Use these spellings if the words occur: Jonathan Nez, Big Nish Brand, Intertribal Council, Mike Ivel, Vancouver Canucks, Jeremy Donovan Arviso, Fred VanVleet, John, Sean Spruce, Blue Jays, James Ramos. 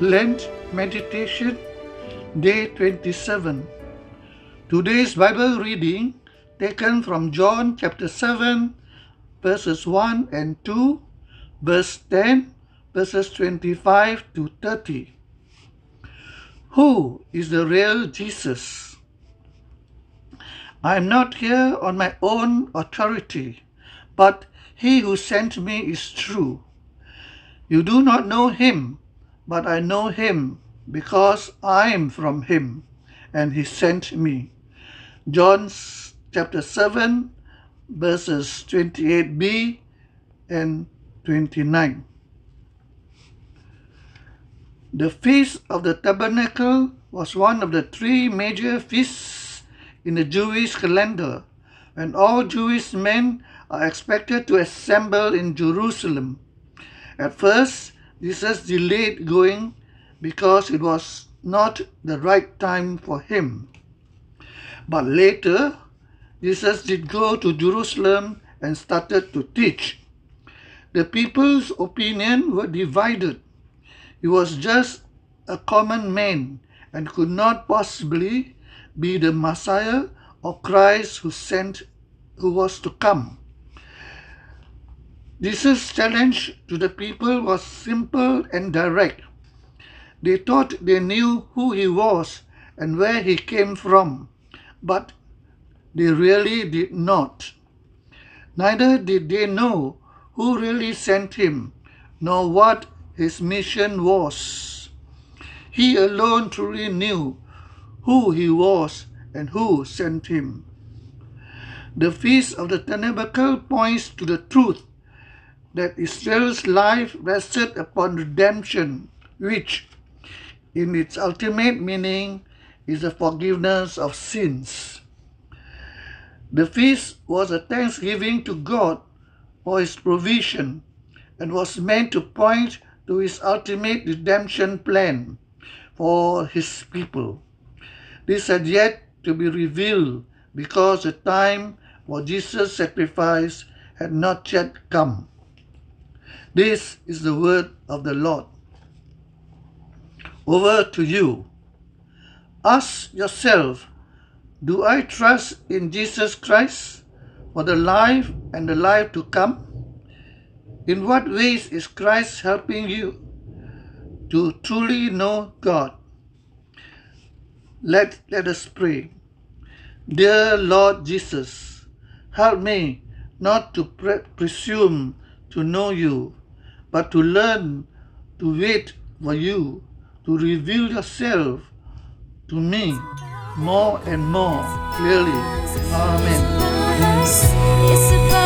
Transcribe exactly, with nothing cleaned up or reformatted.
Lent Meditation, Day twenty-seven. Today's Bible reading taken from John chapter seven, verses one and two, verse ten, verses twenty-five to thirty. Who is the real Jesus? I am not here on my own authority, but he who sent me is true. You do not know him, but I know him because I am from him, and he sent me. John chapter seven, verses twenty-eight b and twenty-nine. The Feast of the Tabernacle was one of the three major feasts in the Jewish calendar, when all Jewish men are expected to assemble in Jerusalem. At first, Jesus delayed going because it was not the right time for him. But later, Jesus did go to Jerusalem and started to teach. The people's opinion were divided. He was just a common man and could not possibly be the Messiah or Christ who sent, who was to come. Jesus' challenge to the people was simple and direct. They thought they knew who he was and where he came from, but they really did not. Neither did they know who really sent him, nor what his mission was. He alone truly knew who he was and who sent him. The Feast of the Tabernacle points to the truth that Israel's life rested upon redemption, which, in its ultimate meaning, is the forgiveness of sins. The feast was a thanksgiving to God for his provision and was meant to point to his ultimate redemption plan for his people. This had yet to be revealed because the time for Jesus' sacrifice had not yet come. This is the word of the Lord. Over to you. Ask yourself, do I trust in Jesus Christ for the life and the life to come? In what ways is Christ helping you to truly know God? Let, let us pray. Dear Lord Jesus, help me not to pre- presume to know you, but to learn to wait for you, to reveal yourself to me more and more clearly. Amen.